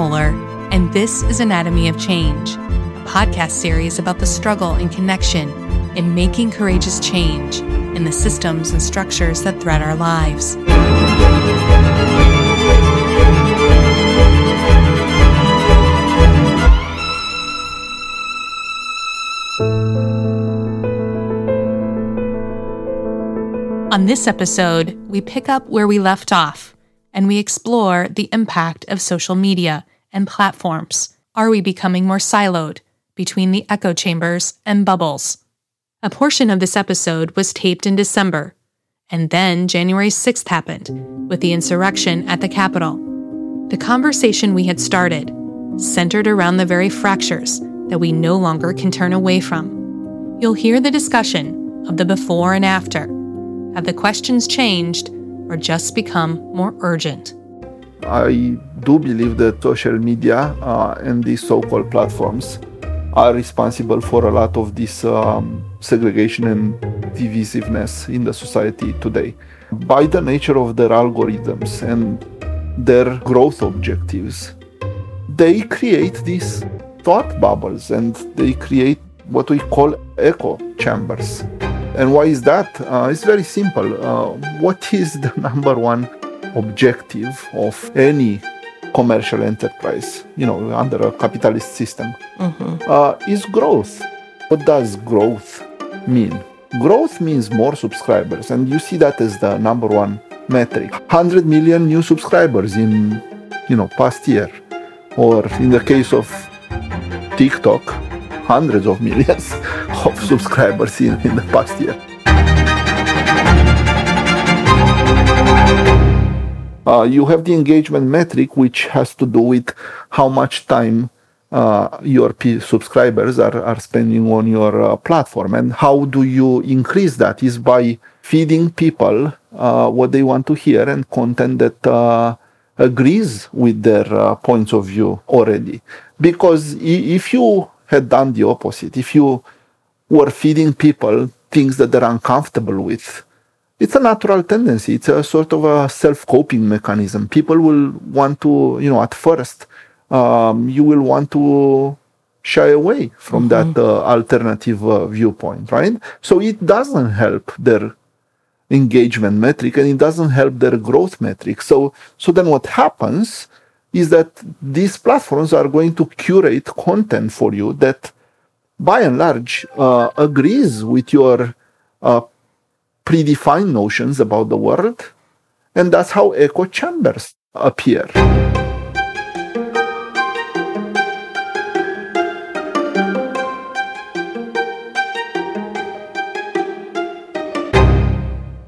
Moeller, and this is Anatomy of Change, a podcast series about the struggle and connection in making courageous change in the systems and structures that thread our lives. On this episode, we pick up where we left off, and we explore the impact of social media and platforms. Are we becoming more siloed between the echo chambers and bubbles? A portion of this episode was taped in December, and then January 6th happened with the insurrection at the Capitol. The conversation we had started centered around the very fractures that we no longer can turn away from. You'll hear the discussion of the before and after. Have the questions changed or just become more urgent? I do believe that social media and these so-called platforms are responsible for a lot of this segregation and divisiveness in the society today. By the nature of their algorithms and their growth objectives, they create these thought bubbles and they create what we call echo chambers. And why is that? It's very simple. What is the number one objective of any commercial enterprise, under a capitalist system? Is growth. What does growth mean? Growth means more subscribers, and you see that as the number one metric. 100 million new subscribers in, past year, or in the case of TikTok, hundreds of millions of subscribers in the past year. You have the engagement metric, which has to do with how much time your subscribers are spending on your platform. And how do you increase that is by feeding people what they want to hear and content that agrees with their points of view already. Because if you had done the opposite, if you were feeding people things that they're uncomfortable with, it's a natural tendency. It's a sort of a self-coping mechanism. People will want to, at first, you will want to shy away from that alternative viewpoint, right? So it doesn't help their engagement metric and it doesn't help their growth metric. So then what happens is that these platforms are going to curate content for you that, by and large, agrees with your predefined notions about the world, and that's how echo chambers appear.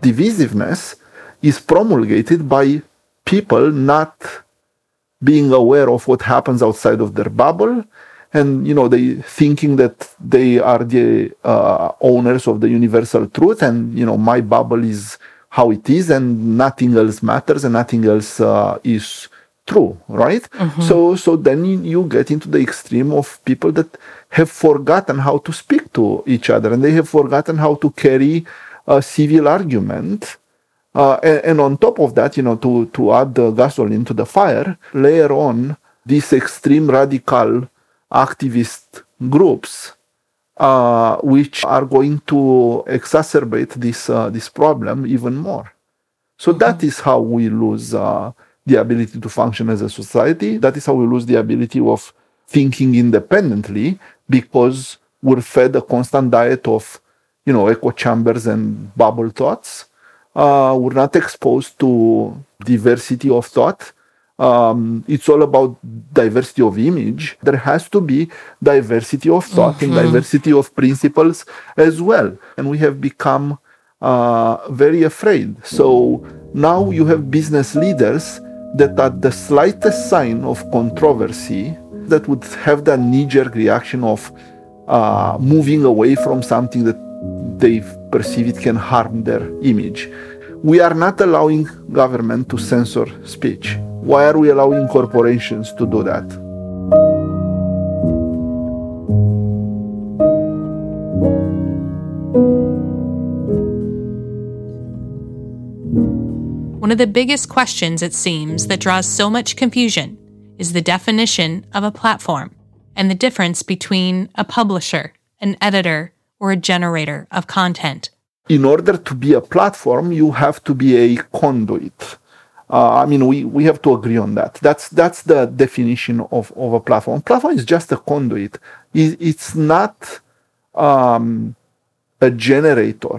Divisiveness is promulgated by people not being aware of what happens outside of their bubble, and they thinking that they are the owners of the universal truth, and my bubble is how it is, and nothing else matters, and nothing else is true, right? So then you get into the extreme of people that have forgotten how to speak to each other, and they have forgotten how to carry a civil argument. And on top of that, to add the gasoline to the fire, layer on these extreme radical activist groups, which are going to exacerbate this problem even more. So that is how we lose the ability to function as a society. That is how we lose the ability of thinking independently, because we're fed a constant diet of, echo chambers and bubble thoughts. We're not exposed to diversity of thought. It's all about diversity of image. There has to be diversity of thought and diversity of principles as well. And we have become very afraid. So now you have business leaders that at the slightest sign of controversy that would have that knee-jerk reaction of moving away from something that they perceive it can harm their image. We are not allowing government to censor speech. Why are we allowing corporations to do that? One of the biggest questions, it seems, that draws so much confusion is the definition of a platform and the difference between a publisher, an editor, or a generator of content. In order to be a platform, you have to be a conduit. We have to agree on that. That's the definition of a platform. Platform is just a conduit. It's not a generator.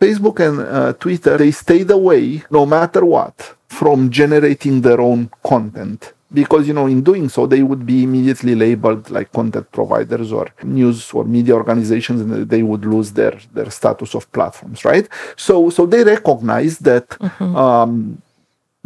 Facebook and Twitter, they stayed away, no matter what, from generating their own content. Because, in doing so, they would be immediately labeled like content providers or news or media organizations, and they would lose their status of platforms, right? So they recognize that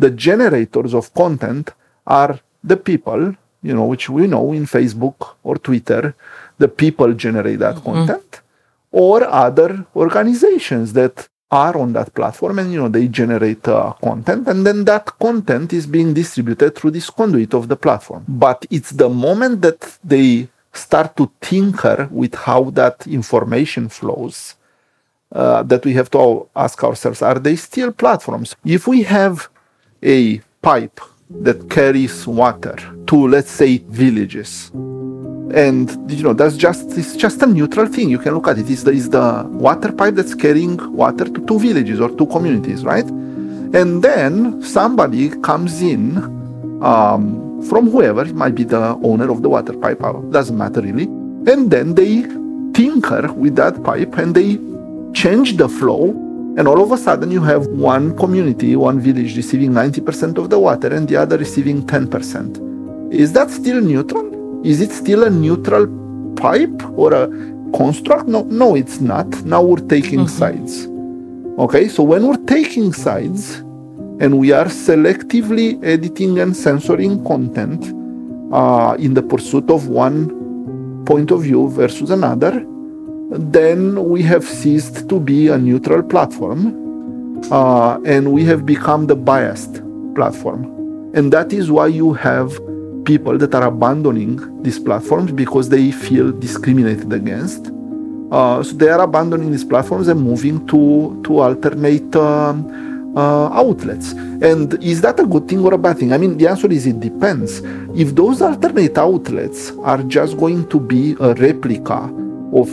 the generators of content are the people, which we know in Facebook or Twitter, the people generate that content, or other organizations that are on that platform and, they generate content, and then that content is being distributed through this conduit of the platform. But it's the moment that they start to tinker with how that information flows that we have to ask ourselves, are they still platforms? If we have a pipe that carries water to, let's say, villages, and it's just a neutral thing. You can look at it. It's the water pipe that's carrying water to two villages or two communities, right? And then somebody comes in from whoever, it might be the owner of the water pipe, doesn't matter really. And then they tinker with that pipe and they change the flow. And all of a sudden you have one community, one village receiving 90% of the water and the other receiving 10%. Is that still neutral? Is it still a neutral pipe or a construct? No, it's not. Now we're taking sides. Okay, so when we're taking sides and we are selectively editing and censoring content in the pursuit of one point of view versus another, then we have ceased to be a neutral platform and we have become the biased platform. And that is why you have people that are abandoning these platforms because they feel discriminated against. So they are abandoning these platforms and moving to alternate outlets. And is that a good thing or a bad thing? The answer is it depends. If those alternate outlets are just going to be a replica of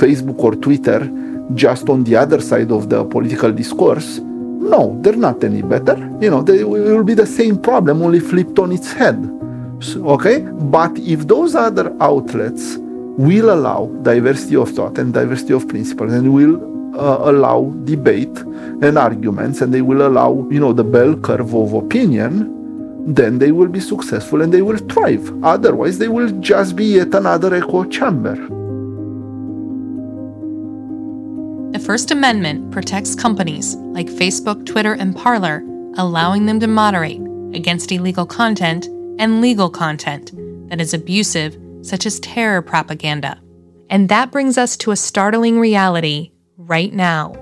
Facebook or Twitter, just on the other side of the political discourse, no, they're not any better. They will be the same problem, only flipped on its head. Okay, but if those other outlets will allow diversity of thought and diversity of principles and will allow debate and arguments and they will allow, the bell curve of opinion, then they will be successful and they will thrive. Otherwise, they will just be yet another echo chamber. The First Amendment protects companies like Facebook, Twitter, and Parler, allowing them to moderate against illegal content and legal content that is abusive, such as terror propaganda. And that brings us to a startling reality right now.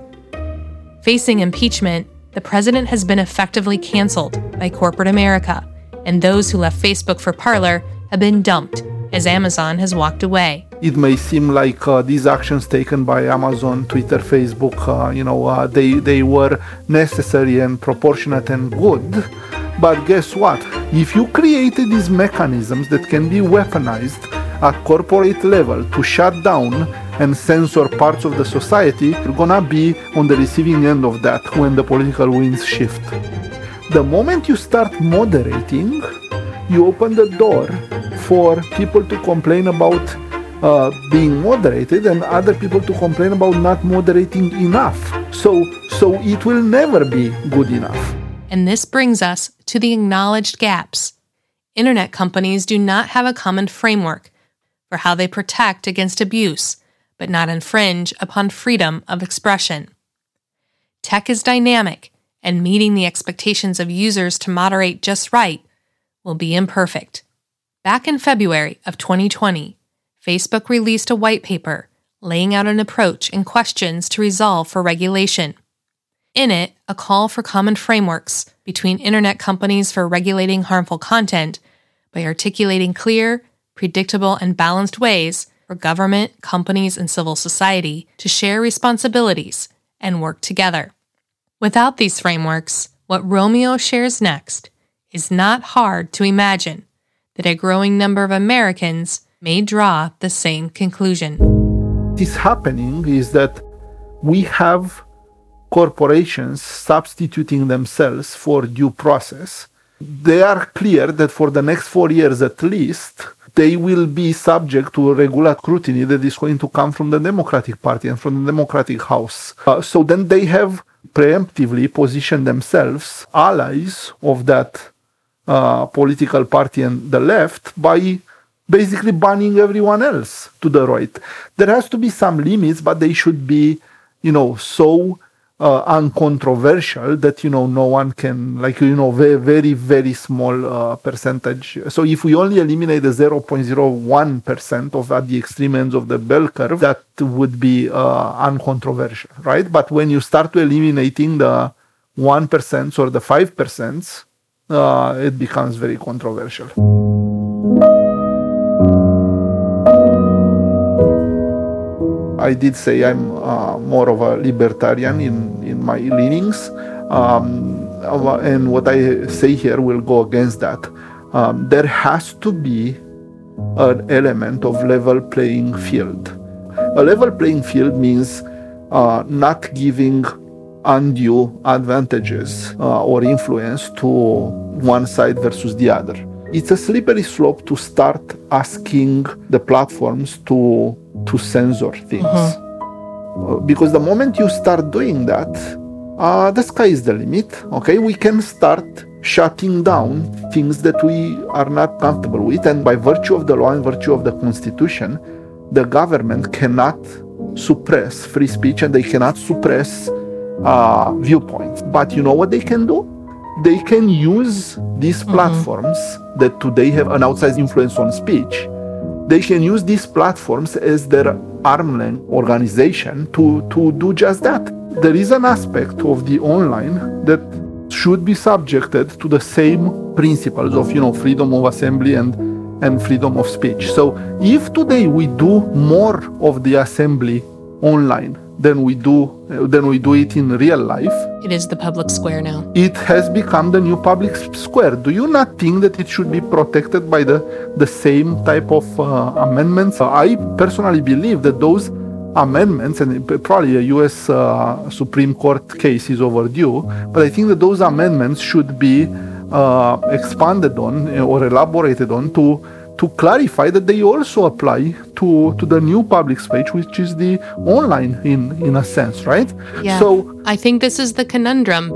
Facing impeachment, the president has been effectively canceled by corporate America, and those who left Facebook for Parler have been dumped as Amazon has walked away. It may seem like these actions taken by Amazon, Twitter, Facebook, they were necessary and proportionate and good. But guess what? If you created these mechanisms that can be weaponized at corporate level to shut down and censor parts of the society, you're gonna be on the receiving end of that when the political winds shift. The moment you start moderating, you open the door for people to complain about being moderated and other people to complain about not moderating enough. So it will never be good enough. And this brings us to the acknowledged gaps. Internet companies do not have a common framework for how they protect against abuse, but not infringe upon freedom of expression. Tech is dynamic, and meeting the expectations of users to moderate just right will be imperfect. Back in February of 2020, Facebook released a white paper laying out an approach and questions to resolve for regulation. In it, a call for common frameworks between internet companies for regulating harmful content by articulating clear, predictable, and balanced ways for government, companies, and civil society to share responsibilities and work together. Without these frameworks, what Romeo shares next is not hard to imagine. that a growing number of Americans may draw the same conclusion. What is happening is that we have corporations substituting themselves for due process. They are clear that for the next 4 years at least, they will be subject to a regular scrutiny that is going to come from the Democratic Party and from the Democratic House. So then they have preemptively positioned themselves allies of that political party and the left by basically banning everyone else to the right. There has to be some limits, but they should be, so uncontroversial that, no one can, very, very, very small percentage. So if we only eliminate the 0.01% of at the extreme ends of the bell curve, that would be uncontroversial, right? But when you start to eliminating the 1% or the 5%, it becomes very controversial. I did say I'm more of a libertarian in my leanings, and what I say here will go against that. There has to be an element of level playing field. A level playing field means not giving undue advantages or influence to one side versus the other. It's a slippery slope to start asking the platforms to censor things. Because the moment you start doing that, the sky is the limit, okay? We can start shutting down things that we are not comfortable with, and by virtue of the law and virtue of the Constitution, the government cannot suppress free speech and they cannot suppress viewpoints. But you know what they can do? They can use these platforms that today have an outsized influence on speech. They can use these platforms as their arm's length organization to do just that. There is an aspect of the online that should be subjected to the same principles of, freedom of assembly and freedom of speech. So if today we do more of the assembly online than we do it in real life, it is the public square now. It has become the new public square. Do you not think that it should be protected by the same type of amendments? I personally believe that those amendments, and probably a U.S. Supreme Court case is overdue, but I think that those amendments should be expanded on or elaborated on to clarify that they also apply to the new public space, which is the online in a sense, right? Yeah. So I think this is the conundrum.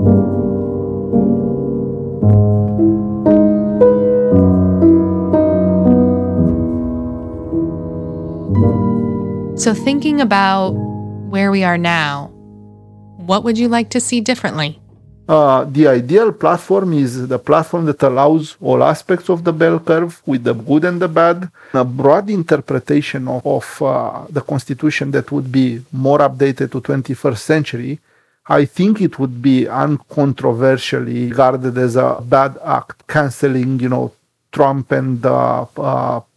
So thinking about where we are now, what would you like to see differently? The ideal platform is the platform that allows all aspects of the bell curve with the good and the bad. A broad interpretation of the Constitution that would be more updated to 21st century, I think it would be uncontroversially regarded as a bad act, canceling, Trump and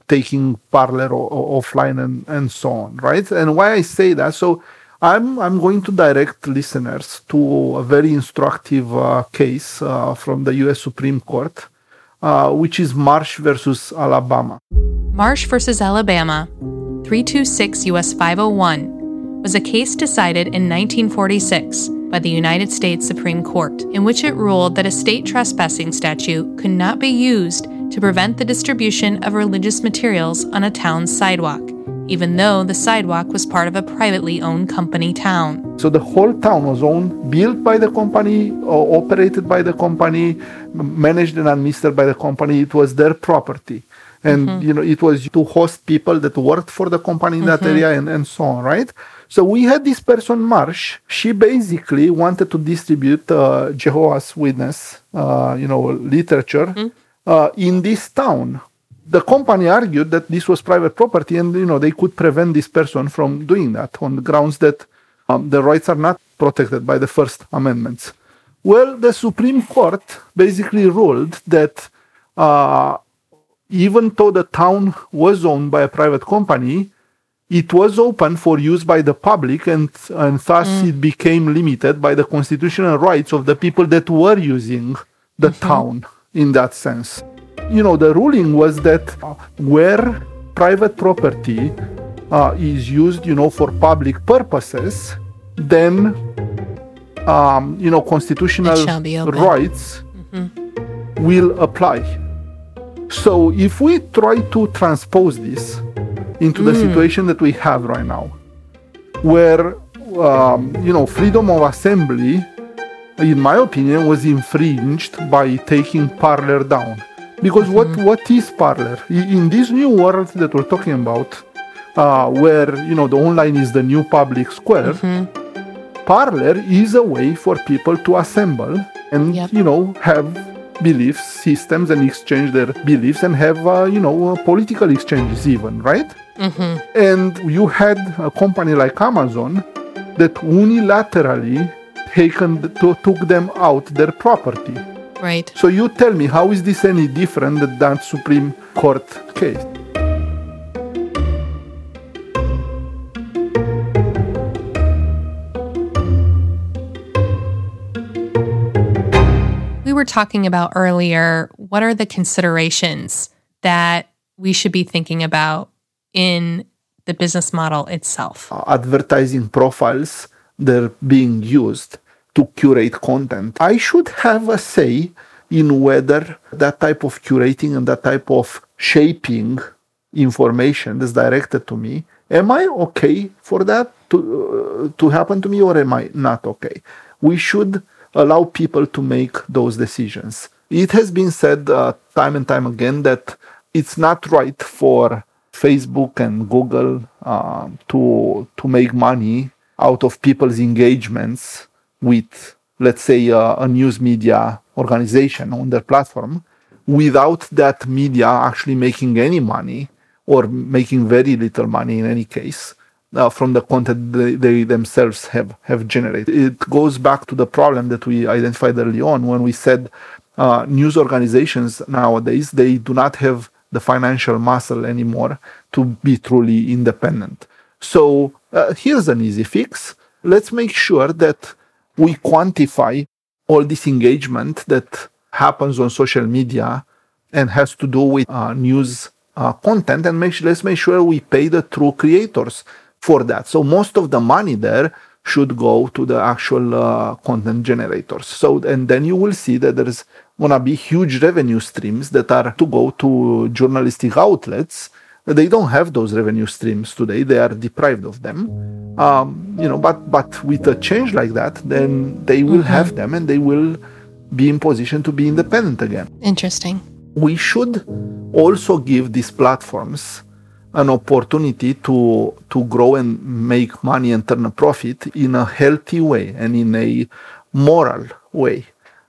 taking Parler offline and so on, right? And why I say that, so I'm going to direct listeners to a very instructive case from the U.S. Supreme Court, which is Marsh versus Alabama. Marsh versus Alabama, 326 U.S. 501, was a case decided in 1946 by the United States Supreme Court, in which it ruled that a state trespassing statute could not be used to prevent the distribution of religious materials on a town's sidewalk, even though the sidewalk was part of a privately owned company town. So the whole town was owned, built by the company, operated by the company, managed and administered by the company. It was their property. And, it was to host people that worked for the company in that area and so on, right? So we had this person, Marsh. She basically wanted to distribute Jehovah's Witness, literature in this town. The company argued that this was private property and, they could prevent this person from doing that on the grounds that the rights are not protected by the First Amendment. Well, the Supreme Court basically ruled that even though the town was owned by a private company, it was open for use by the public and thus it became limited by the constitutional rights of the people that were using the town in that sense. You know, the ruling was that where private property is used, you know, for public purposes, then, you know, constitutional rights mm-hmm. will apply. So if we try to transpose this into the situation that we have right now, where, you know, freedom of assembly, in my opinion, was infringed by taking Parler down. Because what is Parler? In this new world that we're talking about, where, you know, the online is the new public square, Parler is a way for people to assemble and, you know, have beliefs, systems, and exchange their beliefs and have, you know, political exchanges even, right? Mm-hmm. And you had a company like Amazon that unilaterally took them out their property. Right. So you tell me, how is this any different than that Supreme Court case? Talking about earlier, what are the considerations that we should be thinking about in the business model itself? Advertising profiles, they're being used to curate content. I should have a say in whether that type of curating and that type of shaping information that's directed to me, am I okay for that to happen to me, or am I not okay? We should allow people to make those decisions. It has been said time and time again that it's not right for Facebook and Google to make money out of people's engagements with, let's say, a news media organization on their platform, without that media actually making any money, or making very little money in any case, from the content they themselves have generated. It goes back to the problem that we identified early on when we said news organizations nowadays, they do not have the financial muscle anymore to be truly independent. So here's an easy fix. Let's make sure that we quantify all this engagement that happens on social media and has to do with news content, and let's make sure we pay the true creators for that. So most of the money there should go to the actual content generators. So, and then you will see that there's going to be huge revenue streams that are to go to journalistic outlets. They don't have those revenue streams today. They are deprived of them. You know, but with a change like that, then they will have them, and they will be in position to be independent again. Interesting. We should also give these platforms an opportunity to grow and make money and turn a profit in a healthy way and in a moral way.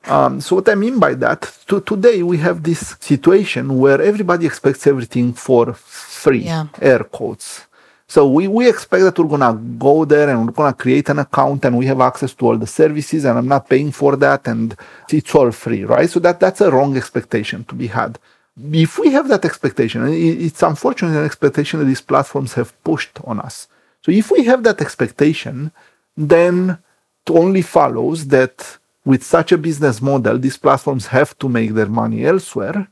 So what I mean by that, today we have this situation where everybody expects everything for free, air quotes. So we expect that we're going to go there and we're going to create an account and we have access to all the services and I'm not paying for that and it's all free, right? So that's a wrong expectation to be had. If we have that expectation, and it's unfortunately an expectation that these platforms have pushed on us. So if we have that expectation, then it only follows that with such a business model, these platforms have to make their money elsewhere,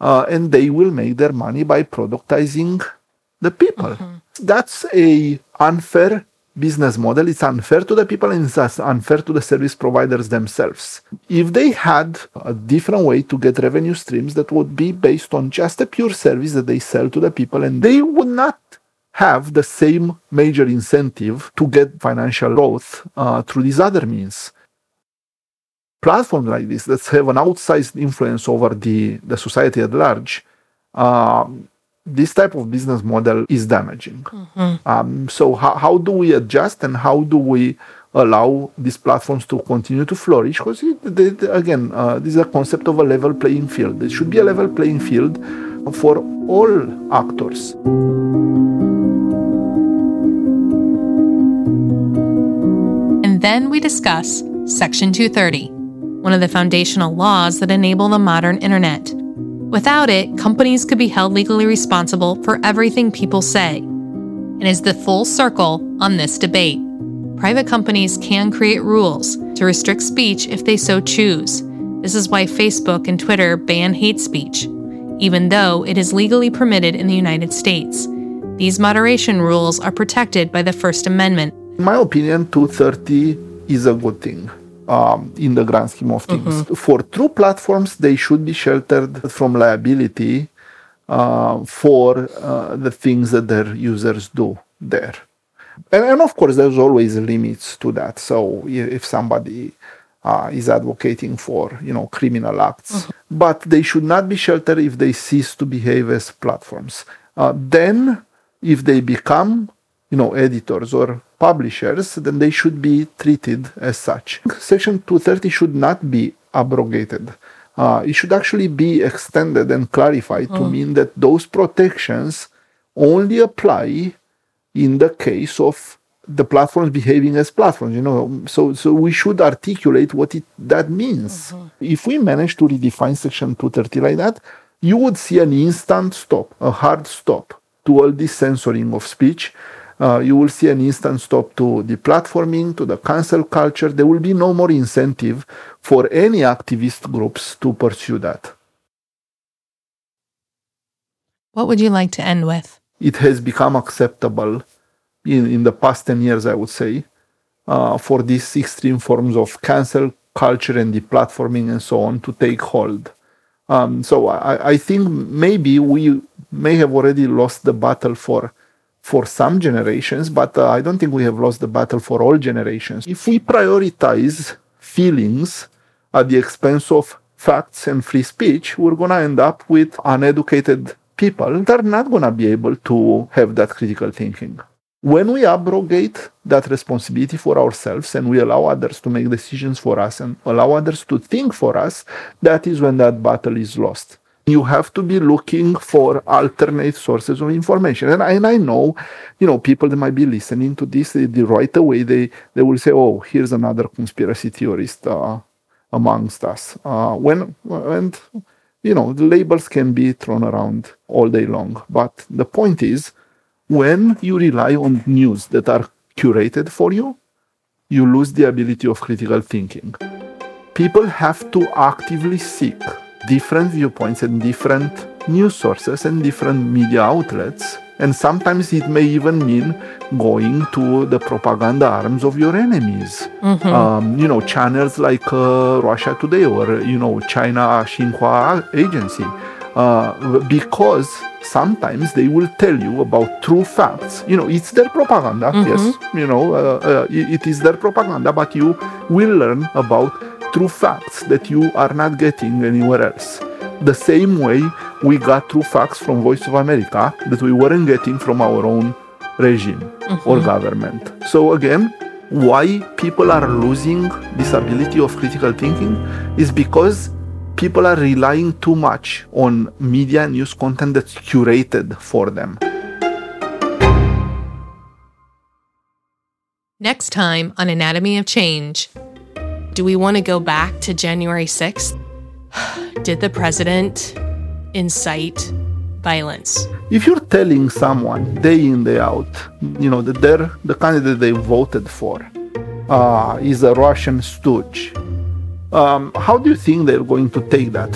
and they will make their money by productizing the people. Mm-hmm. That's an unfair business model. It's unfair to the people and it's unfair to the service providers themselves. If they had a different way to get revenue streams that would be based on just a pure service that they sell to the people, and they would not have the same major incentive to get financial growth through these other means. Platforms like this that have an outsized influence over the society at large, this type of business model is damaging. Mm-hmm. So how do we adjust and how do we allow these platforms to continue to flourish? Because, again, this is a concept of a level playing field. It should be a level playing field for all actors. And then we discuss Section 230, one of the foundational laws that enable the modern internet. Without it, companies could be held legally responsible for everything people say. It is the full circle on this debate. Private companies can create rules to restrict speech if they so choose. This is why Facebook and Twitter ban hate speech. even though it is legally permitted in the United States. These moderation rules are protected by the First Amendment. In my opinion, 230 is a good thing. In the grand scheme of things. Mm-hmm. For true platforms, they should be sheltered from liability for the things that their users do there. And of course, there's always limits to that. So if somebody is advocating for, criminal acts, mm-hmm. but they should not be sheltered if they cease to behave as platforms. Then, if they become, editors or publishers, then they should be treated as such. Section 230 should not be abrogated. It should actually be extended and clarified to mean that those protections only apply in the case of the platforms behaving as platforms. So we should articulate what that means. Mm-hmm. If we manage to redefine Section 230 like that, you would see an instant stop, a hard stop to all this censoring of speech. You will see an instant stop to the platforming, to the cancel culture. There will be no more incentive for any activist groups to pursue that. What would you like to end with? It has become acceptable in the past 10 years, I would say, for these extreme forms of cancel culture and deplatforming and so on to take hold. So I think maybe we may have already lost the battle for some generations, but I don't think we have lost the battle for all generations. If we prioritize feelings at the expense of facts and free speech, we're going to end up with uneducated people that are not going to be able to have that critical thinking. When we abrogate that responsibility for ourselves and we allow others to make decisions for us and allow others to think for us, that is when that battle is lost. You have to be looking for alternate sources of information. And I know, people that might be listening to this, right away they will say, oh, here's another conspiracy theorist amongst us. The labels can be thrown around all day long. But the point is, when you rely on news that are curated for you, you lose the ability of critical thinking. People have to actively seek different viewpoints and different news sources and different media outlets. And sometimes it may even mean going to the propaganda arms of your enemies. Mm-hmm. Channels like Russia Today or, China Xinhua agency. Because sometimes they will tell you about true facts. It's their propaganda, mm-hmm. yes. It is their propaganda, but you will learn about true facts that you are not getting anywhere else. The same way we got true facts from Voice of America that we weren't getting from our own regime mm-hmm. or government. So again, why people are losing this ability of critical thinking is because people are relying too much on media and news content that's curated for them. Next time on Anatomy of Change. Do we want to go back to January 6th? Did the president incite violence? If you're telling someone day in, day out, that the candidate they voted for is a Russian stooge, how do you think they're going to take that?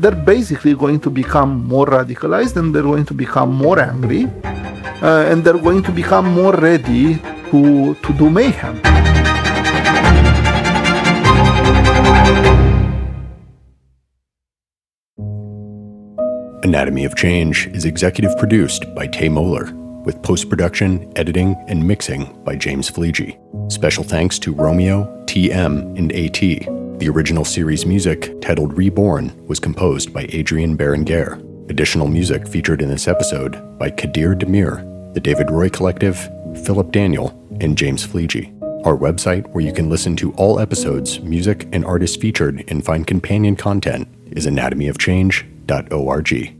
They're basically going to become more radicalized and they're going to become more angry and they're going to become more ready to do mayhem. Anatomy of Change is executive produced by Tay Moeller, with post-production, editing, and mixing by James Fleege. Special thanks to Romeo, TM, and AT. The original series music, titled Reborn, was composed by Adrian Berenguer. Additional music featured in this episode by Kadir Demir, the David Roy Collective, Philip Daniel, and James Fleege. Our website, where you can listen to all episodes, music, and artists featured, and find companion content, is anatomyofchange.org.